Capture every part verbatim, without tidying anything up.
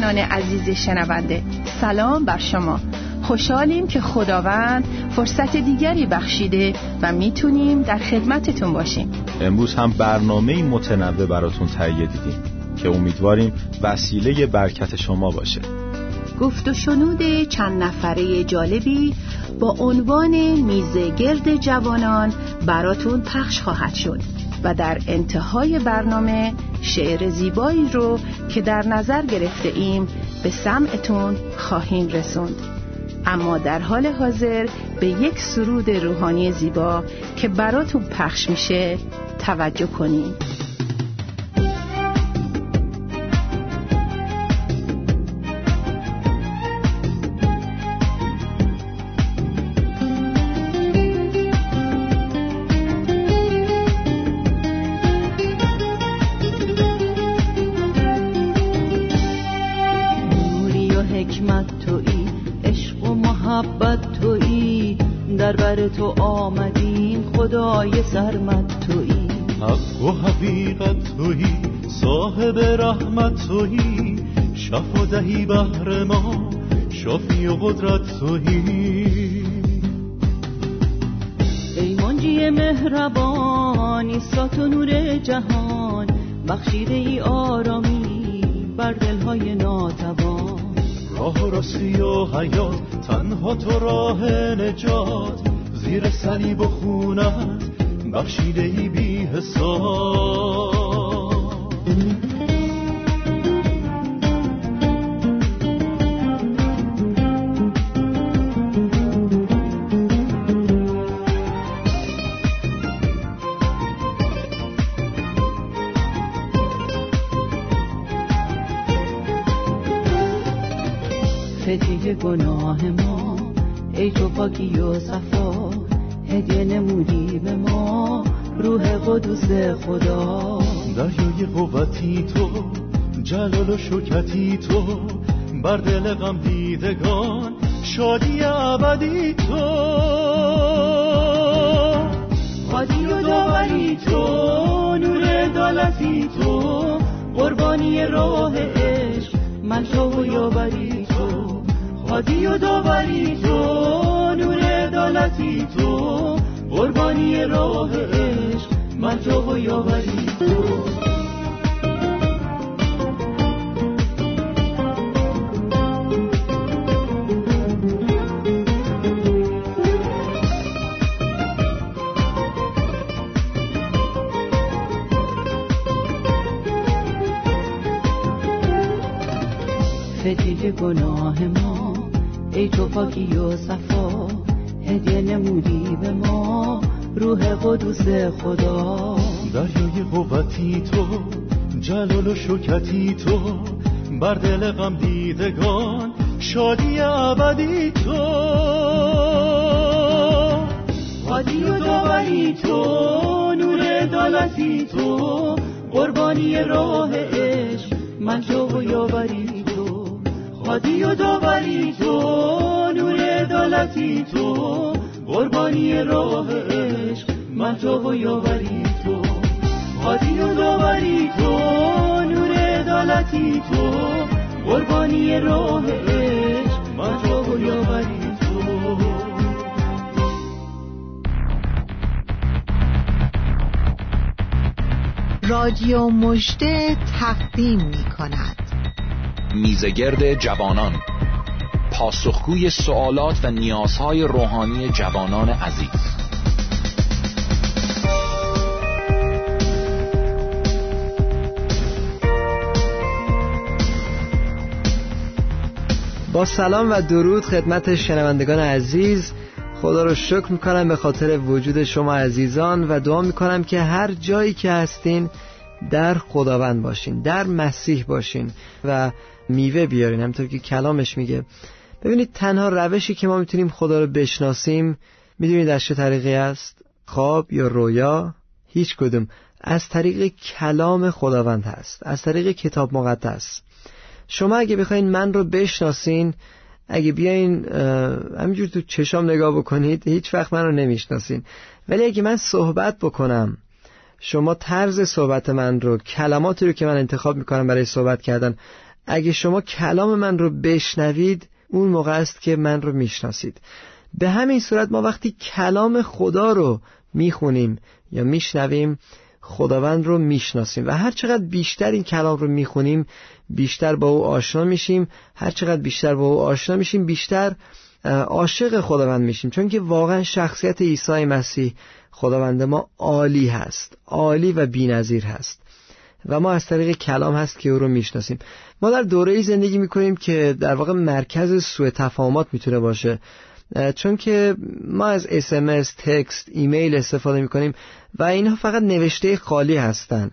جوانان عزیز شنونده، سلام بر شما. خوشحالیم که خداوند فرصت دیگری بخشیده و میتونیم در خدمتتون باشیم. امروز هم برنامه متنوع براتون تهیه دیدیم که امیدواریم وسیله برکت شما باشه. گفت و شنود چند نفره جالبی با عنوان میز گرد جوانان براتون پخش خواهد شد و در انتهای برنامه شعر زیبایی رو که در نظر گرفته ایم به سمعتون خواهیم رسوند. اما در حال حاضر به یک سرود روحانی زیبا که براتون پخش میشه توجه کنیم. در تو آمدیم خدای سرمد تویی، حق و حقیقت تویی، صاحب رحمت تویی، شفا دهی بهر ما، شافی و قدرت تویی. ای منجی مهربان، عیسات و نور جهان، بخشیده ای آرامی بر دلهای ناتوان. راه و راستی و حیات، تنها تو راه نجات، زیر صلیب و خونت بخشیده ای بی حساب. فدیه گناه ما، ای تو پاکی و صفا، هدیه نمودی به ما روح قدوس خدا. دریای قوتی تو، جلال و شوکتی تو، بر دل غم دیدگان شادی ابدی تو. هادی و داوری تو، نور عدالتی تو، قربانی راه عشق من تو و یاوری تو. هادی و داوری تو، نور عدالتی تو، قربانی راه عشق من تو و یاوری تو. فدیه گناه ما، ای تو پاکی و صفا، هدیه نمودی به ما روح قدوس خدا. دریای قوتی تو، جلال و شوکتی تو، بر دل غم دیدگان شادی ابدی تو. هادی و داوری تو، نور عدالتی تو، قربانی راه عشق من تو و یاوری. هادی و داوری تو، نور عدالتی تو، قربانی راه عشق من تو و یاوری تو. هادی و داوری تو، نور عدالتی تو، قربانی راه عشق من تو و یاوری تو. رادیو مژده تقدیم می‌کند. میزگرد جوانان، پاسخگوی سوالات و نیازهای روحانی جوانان عزیز. با سلام و درود خدمت شنوندگان عزیز، خدا رو شکر میکنم به خاطر وجود شما عزیزان و دعا میکنم که هر جایی که هستین در خداوند باشین، در مسیح باشین و میوه بیارین همونطور که کلامش میگه. ببینید تنها روشی که ما میتونیم خدا رو بشناسیم میدونید از چه طریقی است؟ خواب یا رویا؟ هیچ کدوم. از طریق کلام خداوند هست، از طریق کتاب مقدس. شما اگه بخواین من رو بشناسین، اگه بیاین همینجور تو چشام نگاه بکنید هیچ وقت من رو نمیشناسین، ولی اگه من صحبت بکنم، شما طرز صحبت من رو، کلماتی رو که من انتخاب میکنم برای صحبت کردن، اگه شما کلام من رو بشنوید اون موقع است که من رو میشناسید. به همین صورت ما وقتی کلام خدا رو میخونیم یا میشنویم خداوند رو میشناسیم و هر چقدر بیشتر این کلام رو میخونیم بیشتر با او آشنا میشیم، هر چقدر بیشتر با او آشنا میشیم بیشتر عاشق خداوند میشیم، چون که واقعا شخصیت عیسی مسیح خداوند ما عالی هست، عالی و بی‌نظیر هست و ما از طریق کلام هست که او رو میشناسیم. ما در دوره‌ای زندگی میکنیم که در واقع مرکز سوء تفاهمات میتونه باشه، چون که ما از اس ام اس، تکست، ایمیل استفاده میکنیم و اینها فقط نوشته خالی هستن.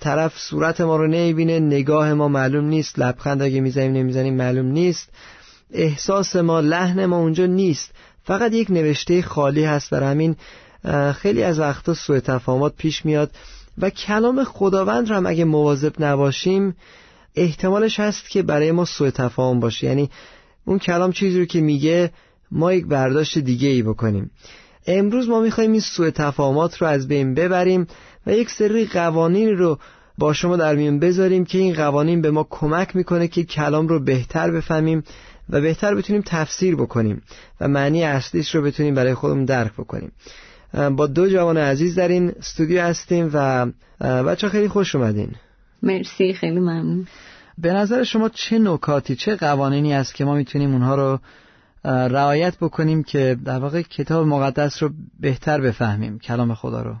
طرف صورت ما رو نمیبینه، نگاه ما معلوم نیست، لبخند اگه میزنیم نمیزنیم معلوم نیست، احساس ما، لحن ما اونجا نیست، فقط یک نوشته خالی هست. در همین خیلی از وقتا سوء تفاهمات پیش میاد و کلام خداوند رو هم اگه مواظب نباشیم احتمالش هست که برای ما سوء تفاهم باشه، یعنی اون کلام چیزی رو که میگه ما یک برداشت دیگه ای بکنیم. امروز ما میخواییم این سوء تفاهمات رو از بین ببریم و یک سری قوانین رو با شما در میون بذاریم که این قوانین به ما کمک میکنه که کلام رو بهتر بفهمیم و بهتر بتونیم تفسیر بکنیم و معنی اصلیش رو بتونیم برای خودمون درک بکنیم. با دو جوان عزیز در این استودیو هستیم و بچه‌ها خیلی خوش اومدین. مرسی، خیلی ممنون. به نظر شما چه نکاتی، چه قوانینی هست که ما میتونیم اونها رو رعایت بکنیم که در واقع کتاب مقدس رو بهتر بفهمیم، کلام خدا رو؟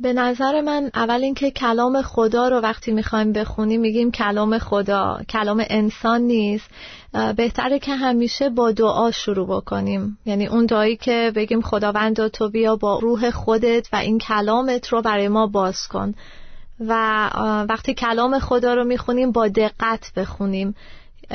به نظر من اول اینکه کلام خدا رو وقتی میخوایم بخونیم میگیم کلام خدا، کلام انسان نیست. بهتره که همیشه با دعا شروع بکنیم، یعنی اون دعایی که بگیم خداوند تو بیا با روح خودت و این کلامت رو برای ما باز کن. و وقتی کلام خدا رو میخونیم با دقت بخونیم،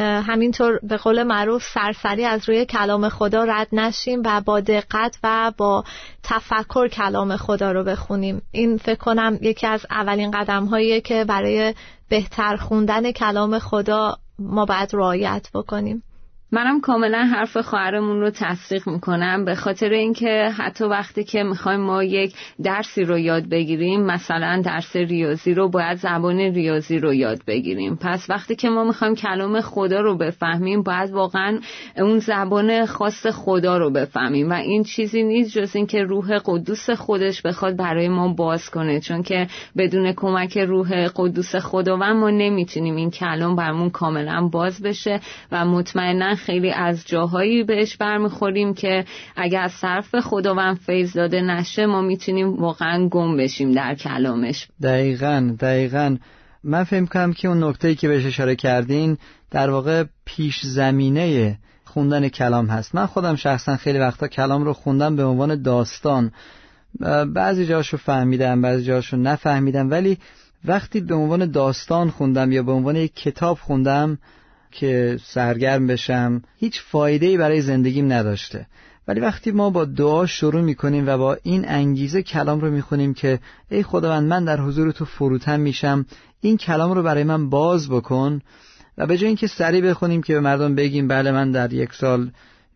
همینطور به قول معروف سرسری از روی کلام خدا رد نشیم و با دقت و با تفکر کلام خدا رو بخونیم. این فکر کنم یکی از اولین قدم‌هاییه که برای بهتر خوندن کلام خدا ما باید رعایت بکنیم. منم کاملا حرف خواهرمون رو تصدیق میکنم، به خاطر اینکه حتی وقتی که میخوایم ما یک درسی رو یاد بگیریم، مثلا درس ریاضی رو باید زبان ریاضی رو یاد بگیریم. پس وقتی که ما میخوایم کلام خدا رو بفهمیم باید واقعا اون زبان خاص خدا رو بفهمیم و این چیزی نیست جز اینکه روح قدوس خودش بخواد برای ما باز کنه، چون که بدون کمک روح قدوس خداوند ما نمیتونیم این کلام برامون کاملا باز بشه و مطمئنا خیلی از جاهایی بهش برمیخوریم که اگر از صرف خداوند فیض داده نشه ما میتونیم واقعا گم بشیم در کلامش. دقیقاً دقیقاً من فهم کنم که اون نکته‌ای که بهش اشاره کردین در واقع پیش زمینه خوندن کلام هست. من خودم شخصا خیلی وقتا کلام رو خوندم به عنوان داستان، بعضی جاشو فهمیدم بعضی جاشو نفهمیدم، ولی وقتی به عنوان داستان خوندم یا به عنوان یک کتاب خوندم که سرگرم بشم هیچ فایده‌ای برای زندگیم نداشته. ولی وقتی ما با دعا شروع می‌کنیم و با این انگیزه کلام رو می‌خونیم که ای خداوند من در حضور تو فروتن میشم، این کلام رو برای من باز بکن، و به جای اینکه سریع بخونیم که به مردم بگیم بله من در یک سال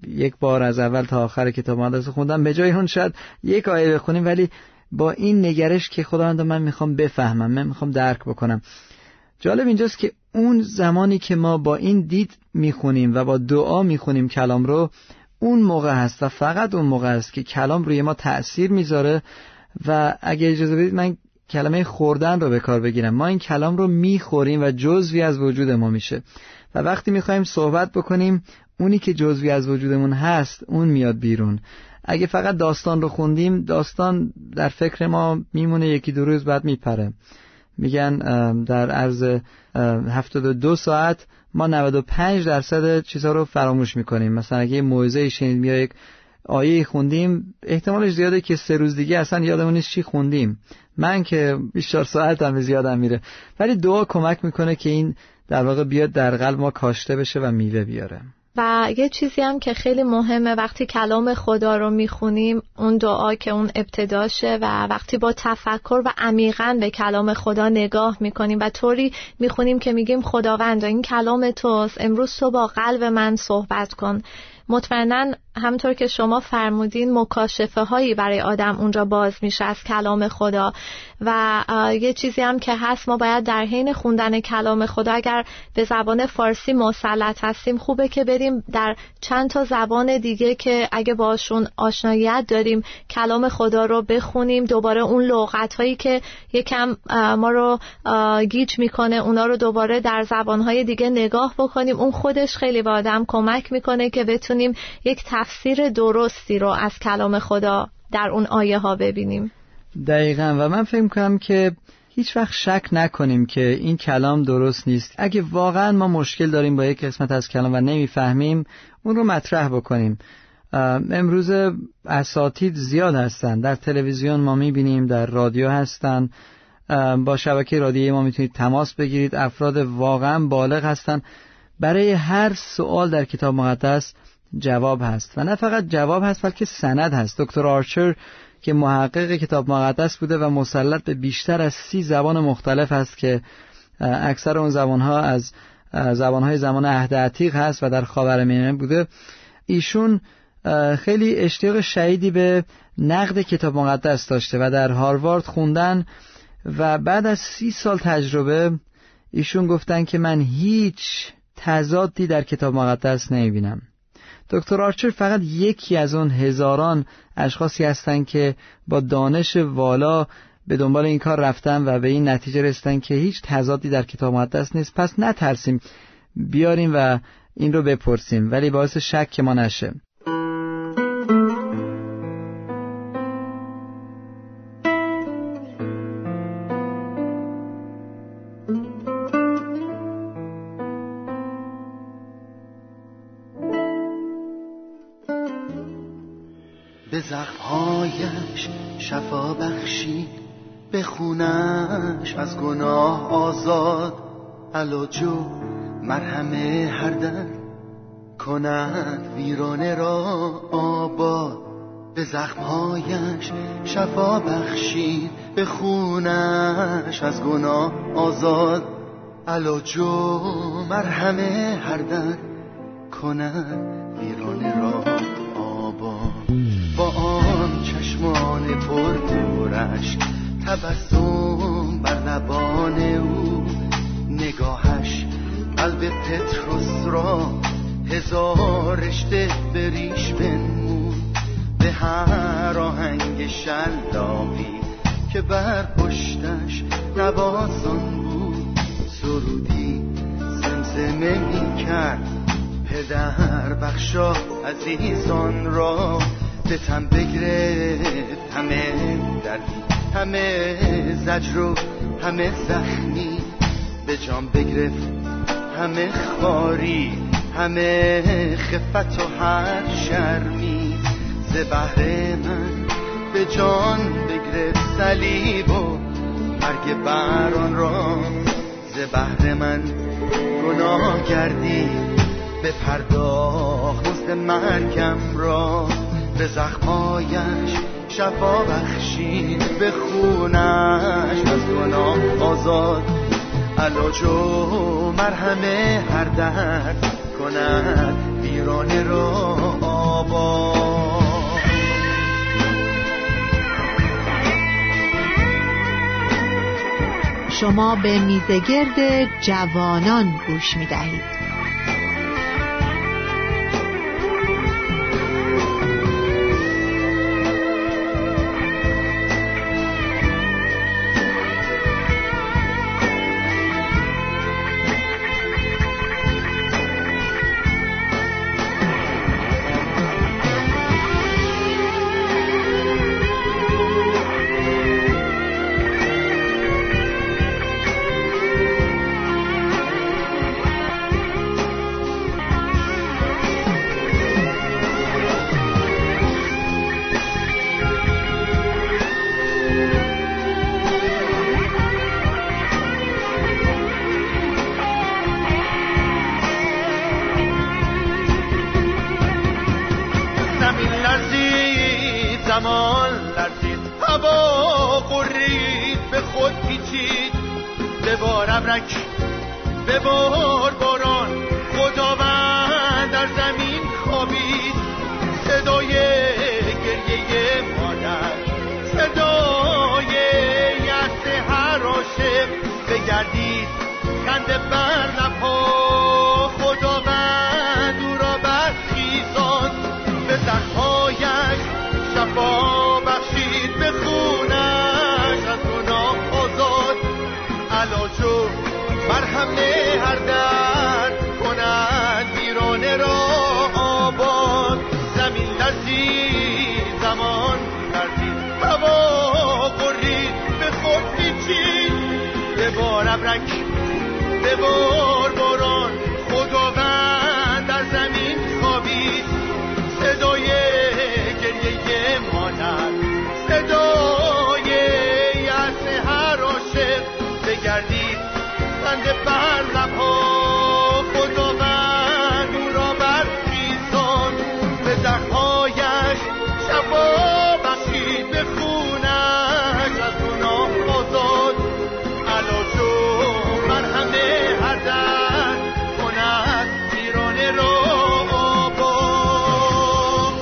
یک بار از اول تا آخر کتاب مقدس خوندم، به جای اون شاید یک آیه بخونیم ولی با این نگرش که خداوند من می‌خوام بفهمم، من می‌خوام درک بکنم. جالب اینجاست که اون زمانی که ما با این دید میخونیم و با دعا میخونیم کلام رو، اون موقع هست و فقط اون موقع هست که کلام روی ما تأثیر میذاره. و اگه اجازه بدید من کلمه خوردن رو به کار بگیرم، ما این کلام رو میخوریم و جزوی از وجود ما میشه و وقتی میخوایم صحبت بکنیم اونی که جزوی از وجودمون هست اون میاد بیرون. اگه فقط داستان رو خوندیم داستان در فکر ما میمونه، یکی دو روز بعد میپره. میگن در عرض هفتاد و دو ساعت ما نود و پنج درصد چیزها رو فراموش میکنیم. مثلا اگه یه موعظه شنیدیم یا یک آیه خوندیم احتمالش زیاده که سه روز دیگه اصلا یادمون نیست چی خوندیم. من که بیشتر ساعت هم زیادم میره، ولی دعا کمک میکنه که این در واقع بیاد در قلب ما کاشته بشه و میوه بیاره. و یه چیزی هم که خیلی مهمه وقتی کلام خدا رو میخونیم اون دعا که اون ابتداشه، و وقتی با تفکر و عمیقاً به کلام خدا نگاه میکنیم و طوری میخونیم که میگیم خداوند این کلام توست، امروز تو با قلب من صحبت کن، مطمئناً همطور که شما فرمودین مکاشفه هایی برای آدم اونجا باز میشه از کلام خدا. و یه چیزی هم که هست، ما باید در حین خوندن کلام خدا، اگر به زبان فارسی مسلط هستیم خوبه که بریم در چند تا زبان دیگه که اگه باشون آشنایت داریم کلام خدا رو بخونیم، دوباره اون لغت هایی که یکم ما رو گیج میکنه اونا رو دوباره در زبان های دیگه نگاه بکنیم. اون خودش خیلی به آدم کمک میکنه که بتونیم یک تفسیر درستی رو از کلام خدا در اون آیه ها ببینیم. دقیقاً. و من فکر می‌کنم که هیچ وقت شک نکنیم که این کلام درست نیست. اگه واقعاً ما مشکل داریم با یک قسمت از کلام و نمیفهمیم، اون رو مطرح بکنیم. امروز اساتید زیاد هستن، در تلویزیون ما می‌بینیم، در رادیو هستن، با شبکه رادیویی ما میتونید تماس بگیرید. افراد واقعاً بالغ هستن، برای هر سوال در کتاب مقدس جواب هست و نه فقط جواب هست بلکه سند هست. دکتر آرچر که محقق کتاب مقدس بوده و مسلط به بیشتر از سی زبان مختلف هست که اکثر اون زبانها از زبانهای زمان عهد عتیق هست و در خاورمیانه بوده، ایشون خیلی اشتیاق شدیدی به نقد کتاب مقدس داشته و در هاروارد خوندن و بعد از سی سال تجربه ایشون گفتن که من هیچ تضادی در کتاب مقدس نمیبینم. دکتر آرچر فقط یکی از اون هزاران اشخاصی هستن که با دانش والا به دنبال این کار رفتن و به این نتیجه رسیدن که هیچ تضادی در کتاب مقدس نیست. پس نترسیم، بیاریم و این رو بپرسیم، ولی باعث شک ما نشه. زخمهایش شفا بخشی، به خونش از گناه آزاد، علاج و مرهم هر درد کند، ویرانه را آباد. به زخمهایش شفا بخشی، به خونش از گناه آزاد، علاج و مرهم هر درد کند، ویرانه را با آن چشمان پر نورش، تبسم بر لبان او، نگاهش قلب پتروس را هزار رشته به ریش بنمود، به هر آهنگ شلاقی که بر پشتش نوازان بود سرودی زمزمه می کرد، پدر بخشا عزیزان را، دستم بگرفت همه دردی، همه زجر و همه زخمی، به جان بگرفت همه خواری، همه خفت و هر شرمی، ز بهر من به جان بگرفت صلیب و مرگ بران را، ز بهر من گناه کردی، به پرداخت مزد مرگم را. به زخمایش شفا بخشی، به خونش از گناه آزاد، علاج و مرهم هر درد کند، ویرانه را آباد. شما به میزگرد جوانان گوش می‌دهید. گردید، خنده بر نپا، خداوند او را برخیزان، به سرهایش شفا بخشید، به خونش از گناه آزاد، علاج و مرهم هر درد کند ویرانه را آباد. زمین لرزید، زمان لرزید، هوا غرید، به خود پیچید، ببار ابرک، ببار باران، خداوند در زمین خوابید. صدای گریه مادر، صدای یأس هر عاشق بگردید، خنده بر لب‌ها، خداوند او را برخیزان، به زخم‌هایش شفا بخشید، به خونش از گناه آزاد، علاج و مرهم هر درد کند ویرانه را آباد.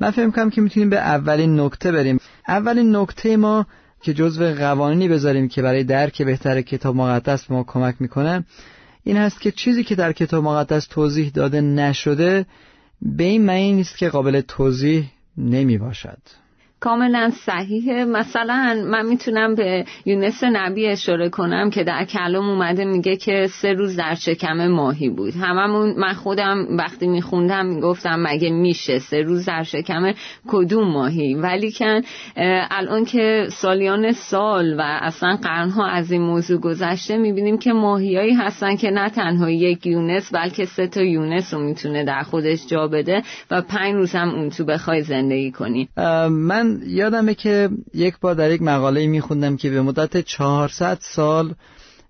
من فکر می‌کنم که میتونیم به اولین نکته بریم. اولین نکته ما که جزو قوانینی بذاریم که برای درک بهتر کتاب مقدس ما کمک میکنه این هست که چیزی که در کتاب مقدس توضیح داده نشده به این معنی نیست که قابل توضیح نمی باشد. کاملا صحیحه. مثلا من میتونم به یونس نبی اشاره کنم که در کلام اومده میگه که سه روز در شکم ماهی بود. هممون، من خودم وقتی میخوندم میگفتم مگه میشه سه روز در شکم کدوم ماهی؟ ولیکن الان که سالیان سال و اصلا قرنها از این موضوع گذشته میبینیم که ماهیایی هستن که نه تنها یک یونس بلکه سه تا یونس رو میتونه در خودش جا بده و پنج روز هم اون تو بخوای زندگی کنی. من یادمه که یک بار در یک مقاله میخوندم که به مدت چهارصد سال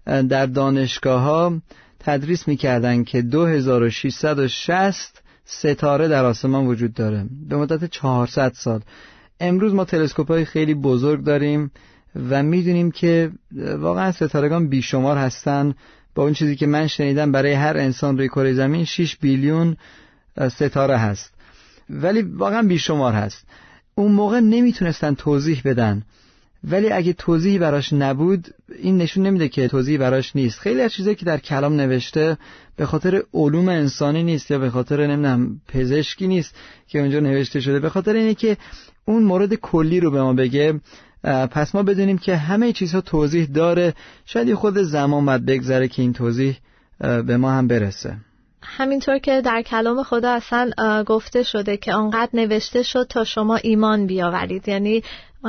در دانشگاه ها تدریس میکردن که دو هزار و ششصد و شصت ستاره در آسمان وجود داره. به مدت چهارصد سال. امروز ما تلسکوپ های خیلی بزرگ داریم و میدونیم که واقعا ستارگان بیشمار هستن. با اون چیزی که من شنیدم برای هر انسان روی کره زمین شش بیلیون ستاره هست، ولی واقعا بیشمار هست. اون موقع نمیتونستن توضیح بدن، ولی اگه توضیحی براش نبود این نشون نمیده که توضیحی براش نیست. خیلی از چیزایی که در کلام نوشته به خاطر علوم انسانی نیست یا به خاطر نمیدونم پزشکی نیست که اونجا نوشته شده، به خاطر اینه که اون مورد کلی رو به ما بگه. پس ما بدونیم که همه چیزها توضیح داره، شاید خود زمان بعد بگذره که این توضیح به ما هم برسه. همینطور که در کلام خدا اصلا گفته شده که آنقدر نوشته شد تا شما ایمان بیاورید، یعنی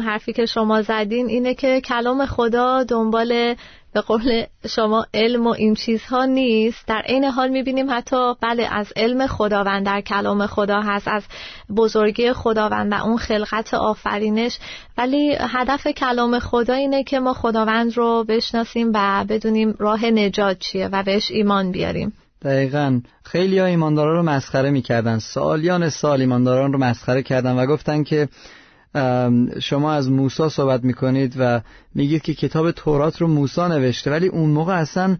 حرفی که شما زدین اینه که کلام خدا دنبال به قول شما علم و این چیزها نیست. در عین حال میبینیم حتی بله از علم خداوند در کلام خدا هست، از بزرگی خداوند و اون خلقت آفرینش، ولی هدف کلام خدا اینه که ما خداوند رو بشناسیم و بدونیم راه نجات چیه و بهش ایمان بیاریم. دقیقاً خیلی ها ایمانداران رو مسخره میکردن، سالیان سال ایمانداران رو مسخره کردن و گفتن که شما از موسی صحبت میکنید و میگید که کتاب تورات رو موسی نوشته، ولی اون موقع اصلا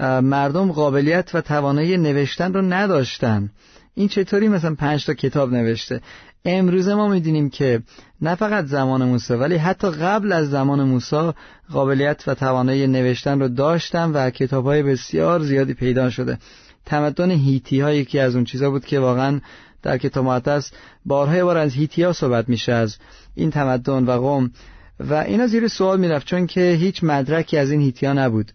مردم قابلیت و توانایی نوشتن رو نداشتن. این چطوری مثلا پنج تا کتاب نوشته؟ امروز ما میدونیم که نه فقط زمان موسی ولی حتی قبل از زمان موسی قابلیت و توانایی نوشتن رو داشتن و کتاب‌های بسیار زیادی پیدا شده. تمدن هیتی‌ها یکی از اون چیزا بود که واقعا در کتاب مقدس بارهای بار از هیتی‌ها صحبت میشه، از این تمدن و قوم و اینا زیر سوال میرفت چون که هیچ مدرکی از این هیتی‌ها نبود.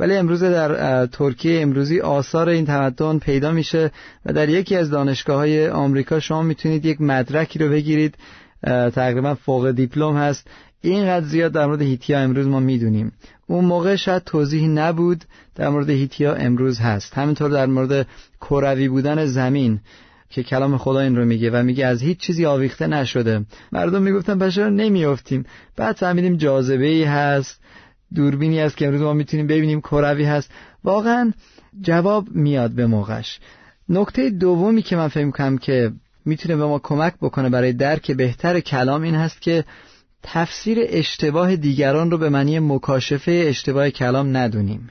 ولی امروز در ترکیه امروزی آثار این تمدن پیدا میشه و در یکی از دانشگاه‌های آمریکا شما میتونید یک مدرکی رو بگیرید، تقریبا فوق دیپلم هست. اینقدر زیاد در مورد هیتی‌ها امروز ما میدونیم. اون موقع شاید توضیحی نبود، در مورد هیتی‌ها امروز هست. همینطور در مورد کروی بودن زمین که کلام خدا این رو میگه و میگه از هیچ چیزی آویخته نشده. مردم میگفتن بشر نمیافتیم، بعد فهمیدیم جاذبه‌ای هست، دوربینی هست که امروز ما میتونیم ببینیم، کروی هست. واقعا جواب میاد به موقعش. نکته دومی که من فکر می‌کنم که میتونه به ما کمک بکنه برای درک بهتر کلام این هست که تفسیر اشتباه دیگران رو به معنی مکاشفه اشتباه کلام ندونیم.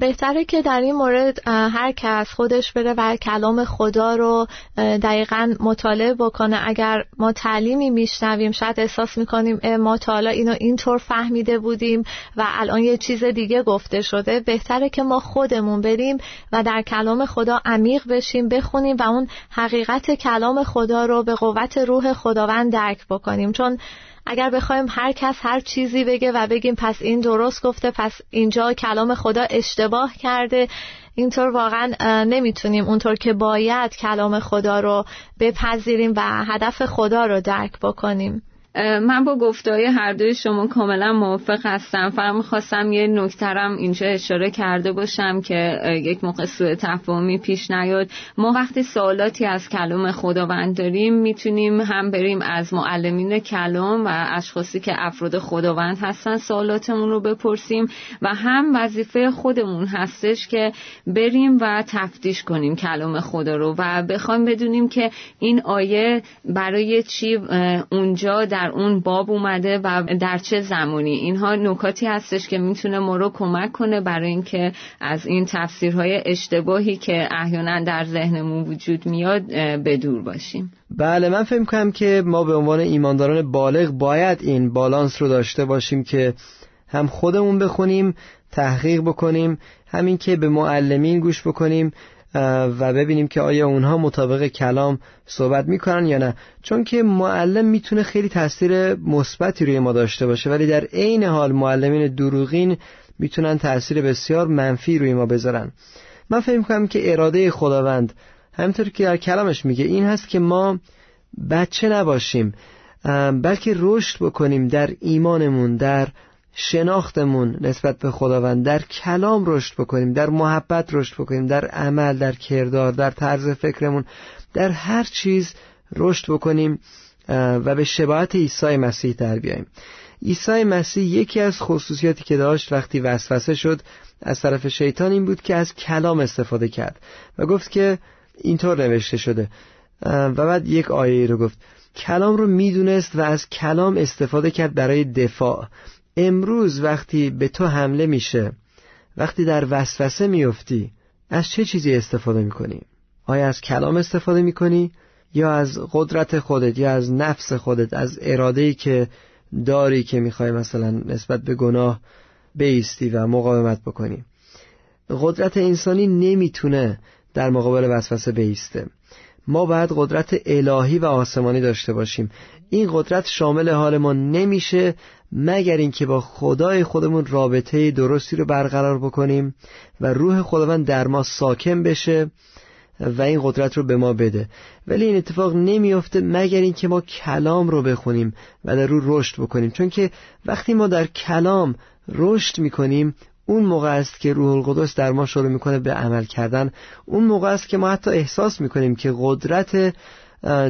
بهتره که در این مورد هر کس خودش بره و کلام خدا رو دقیقاً مطالعه بکنه. اگر ما تعلیمی میشنویم شاید احساس میکنیم ما تا حالا اینو اینطور فهمیده بودیم و الان یه چیز دیگه گفته شده. بهتره که ما خودمون بریم و در کلام خدا عمیق بشیم، بخونیم و اون حقیقت کلام خدا رو به قوت روح خداوند درک بکنیم. چون اگر بخوایم هر کس هر چیزی بگه و بگیم پس این درست گفته، پس اینجا کلام خدا اشتباه کرده، اینطور واقعا نمیتونیم اونطور که باید کلام خدا رو بپذیریم و هدف خدا رو درک بکنیم. من با گفته‌های هر دوی شما کاملا موافق هستم. فقط می‌خواستم یه نکته‌ام اینجا اشاره کرده باشم که یک موقع سوء تفاهمی پیش نیاد. ما وقتی سوالاتی از کلام خداوند داریم میتونیم هم بریم از معلمین کلام و اشخاصی که افراد خداوند هستن سوالاتمون رو بپرسیم و هم وظیفه خودمون هستش که بریم و تفتیش کنیم کلام خدا رو و بخوایم بدونیم که این آیه برای چی اونجا در اون باب اومده و در چه زمانی. اینها نکاتی هستش که میتونه ما رو کمک کنه برای اینکه از این تفسیرهای اشتباهی که احیانا در ذهنمون وجود میاد بدور باشیم. بله، من فکر می‌کنم که ما به عنوان ایمانداران بالغ باید این بالانس رو داشته باشیم که هم خودمون بخونیم، تحقیق بکنیم، همین که به معلمین گوش بکنیم و ببینیم که آیا اونها مطابق کلام صحبت میکنن یا نه. چون که معلم میتونه خیلی تاثیر مثبتی روی ما داشته باشه، ولی در عین حال معلمین دروغین میتونن تاثیر بسیار منفی روی ما بذارن. من فکر میکنم که اراده خداوند همینطور که در کلامش میگه این هست که ما بچه نباشیم، بلکه رشد بکنیم در ایمانمون، در شناختمون نسبت به خداوند، در کلام رشد بکنیم، در محبت رشد بکنیم، در عمل، در کردار، در طرز فکرمون، در هر چیز رشد بکنیم و به شباهت عیسی مسیح در بیاییم. عیسی مسیح یکی از خصوصیاتی که داشت وقتی وسوسه شد از طرف شیطان این بود که از کلام استفاده کرد و گفت که اینطور نوشته شده و بعد یک آیه رو گفت. کلام رو میدونست و از کلام استفاده کرد برای دفاع. امروز وقتی به تو حمله میشه، وقتی در وسوسه میفتی، از چه چیزی استفاده میکنی؟ آیا از کلام استفاده میکنی؟ یا از قدرت خودت، یا از نفس خودت، از ارادهی که داری که میخوای مثلا نسبت به گناه بیستی و مقاومت بکنی؟ قدرت انسانی نمیتونه در مقابل وسوسه بیسته. ما باید قدرت الهی و آسمانی داشته باشیم. این قدرت شامل حال ما نمیشه مگر اینکه با خدای خودمون رابطه درستی رو برقرار بکنیم و روح خداوند در ما ساکن بشه و این قدرت رو به ما بده. ولی این اتفاق نمیفته مگر اینکه ما کلام رو بخونیم و در رو رشد بکنیم. چون که وقتی ما در کلام رشد میکنیم، اون موقع است که روح القدس در ما شروع میکنه به عمل کردن. اون موقع است که ما حتی احساس میکنیم که قدرت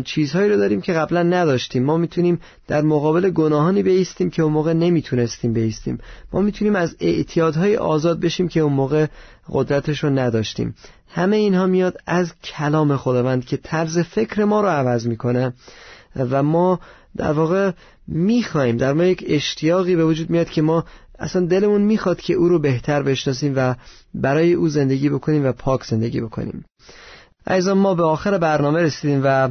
چیزهایی رو داریم که قبلا نداشتیم. ما میتونیم در مقابل گناهانی بایستیم که اون موقع نمیتونستیم بایستیم. ما میتونیم از اعتیادهای آزاد بشیم که اون موقع قدرتش رو نداشتیم. همه اینها میاد از کلام خداوند که طرز فکر ما رو عوض میکنه و ما در واقع میخوایم، در ما یک اشتیاقی به وجود میاد که ما اصلا دلمون میخواد که او رو بهتر بشناسیم و برای او زندگی بکنیم و پاک زندگی بکنیم. عزیزان، ما به آخر برنامه رسیدیم و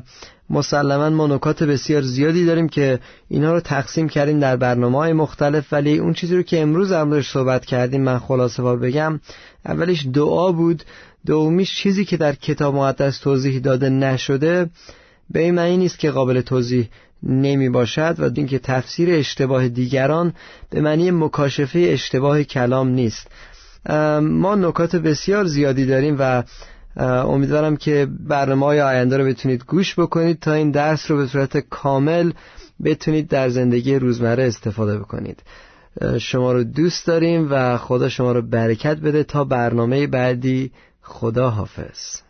مسلماً ما نکات بسیار زیادی داریم که اینها رو تقسیم کردیم در برنامه‌های مختلف، ولی اون چیزی رو که امروز امروز صحبت کردیم من خلاصه‌وار بگم. اولیش دعا بود، دومیش چیزی که در کتاب مقدس توضیح داده نشده به این معنی نیست که قابل توضیح نمی باشد و اینکه تفسیر اشتباه دیگران به معنی مکاشفه اشتباه کلام نیست. ما نکات بسیار زیادی داریم و امیدوارم که برنامه‌های آینده رو بتونید گوش بکنید تا این درس رو به صورت کامل بتونید در زندگی روزمره استفاده بکنید. شما رو دوست داریم و خدا شما رو برکت بده. تا برنامه بعدی، خدا حافظ.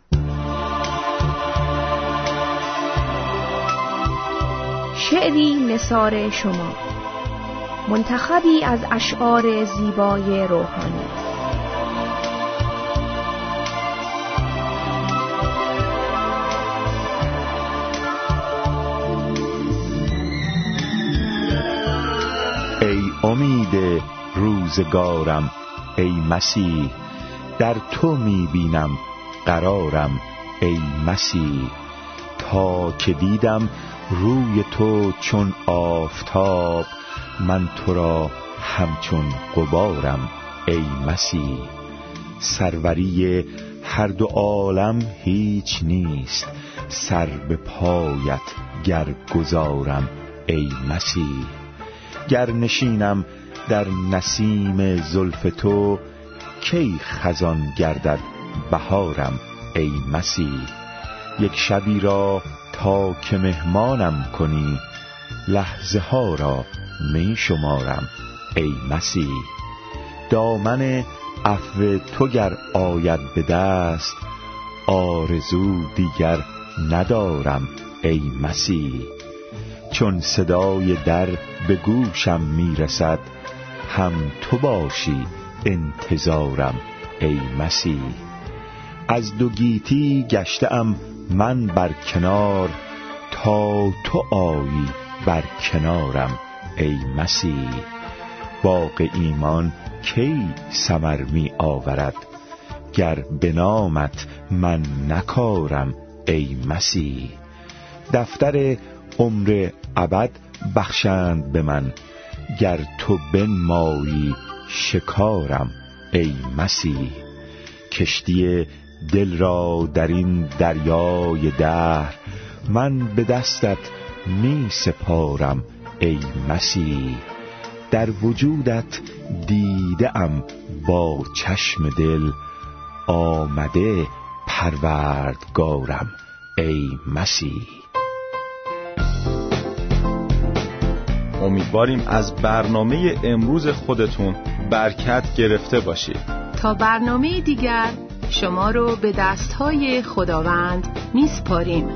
شعری نثار شما، منتخبی از اشعار زیبای روحانی. ای امید روزگارم، ای مسیح در تو می بینم قرارم ای مسیح، تا که دیدم روی تو چون آفتاب، من تو را همچون غبارم ای مسیح. سروری هر دو عالم هیچ نیست، سر به پایت گر گذارم ای مسیح. گر نشینم در نسیم زلف تو، کی خزان گردد بهارم ای مسیح. یک شبی را تا که مهمانم کنی، لحظه ها را می شمارم ای مسیح. دامن عفو تو گر آید به دست، آرزو دیگر ندارم ای مسیح. چون صدای در به گوشم می رسد، هم تو باشی انتظارم ای مسیح. از دو گیتی گشتم من بر کنار، تا تو آیی بر کنارم ای مسیح. باغ ایمان کی ثمر می آورد، گر به نامت من نکارم ای مسیح. دفتر عمر ابد بخشند به من، گر تو بنمایی شکارم ای مسیح. کشتی دل را در این دریای دهر، من به دستت می سپارم ای مسیح. در وجودت دیده ام با چشم دل، آمده پروردگارم ای مسیح. امیدواریم از برنامه امروز خودتون برکت گرفته باشید. تا برنامه دیگر شما رو به دستهای خداوند میسپاریم.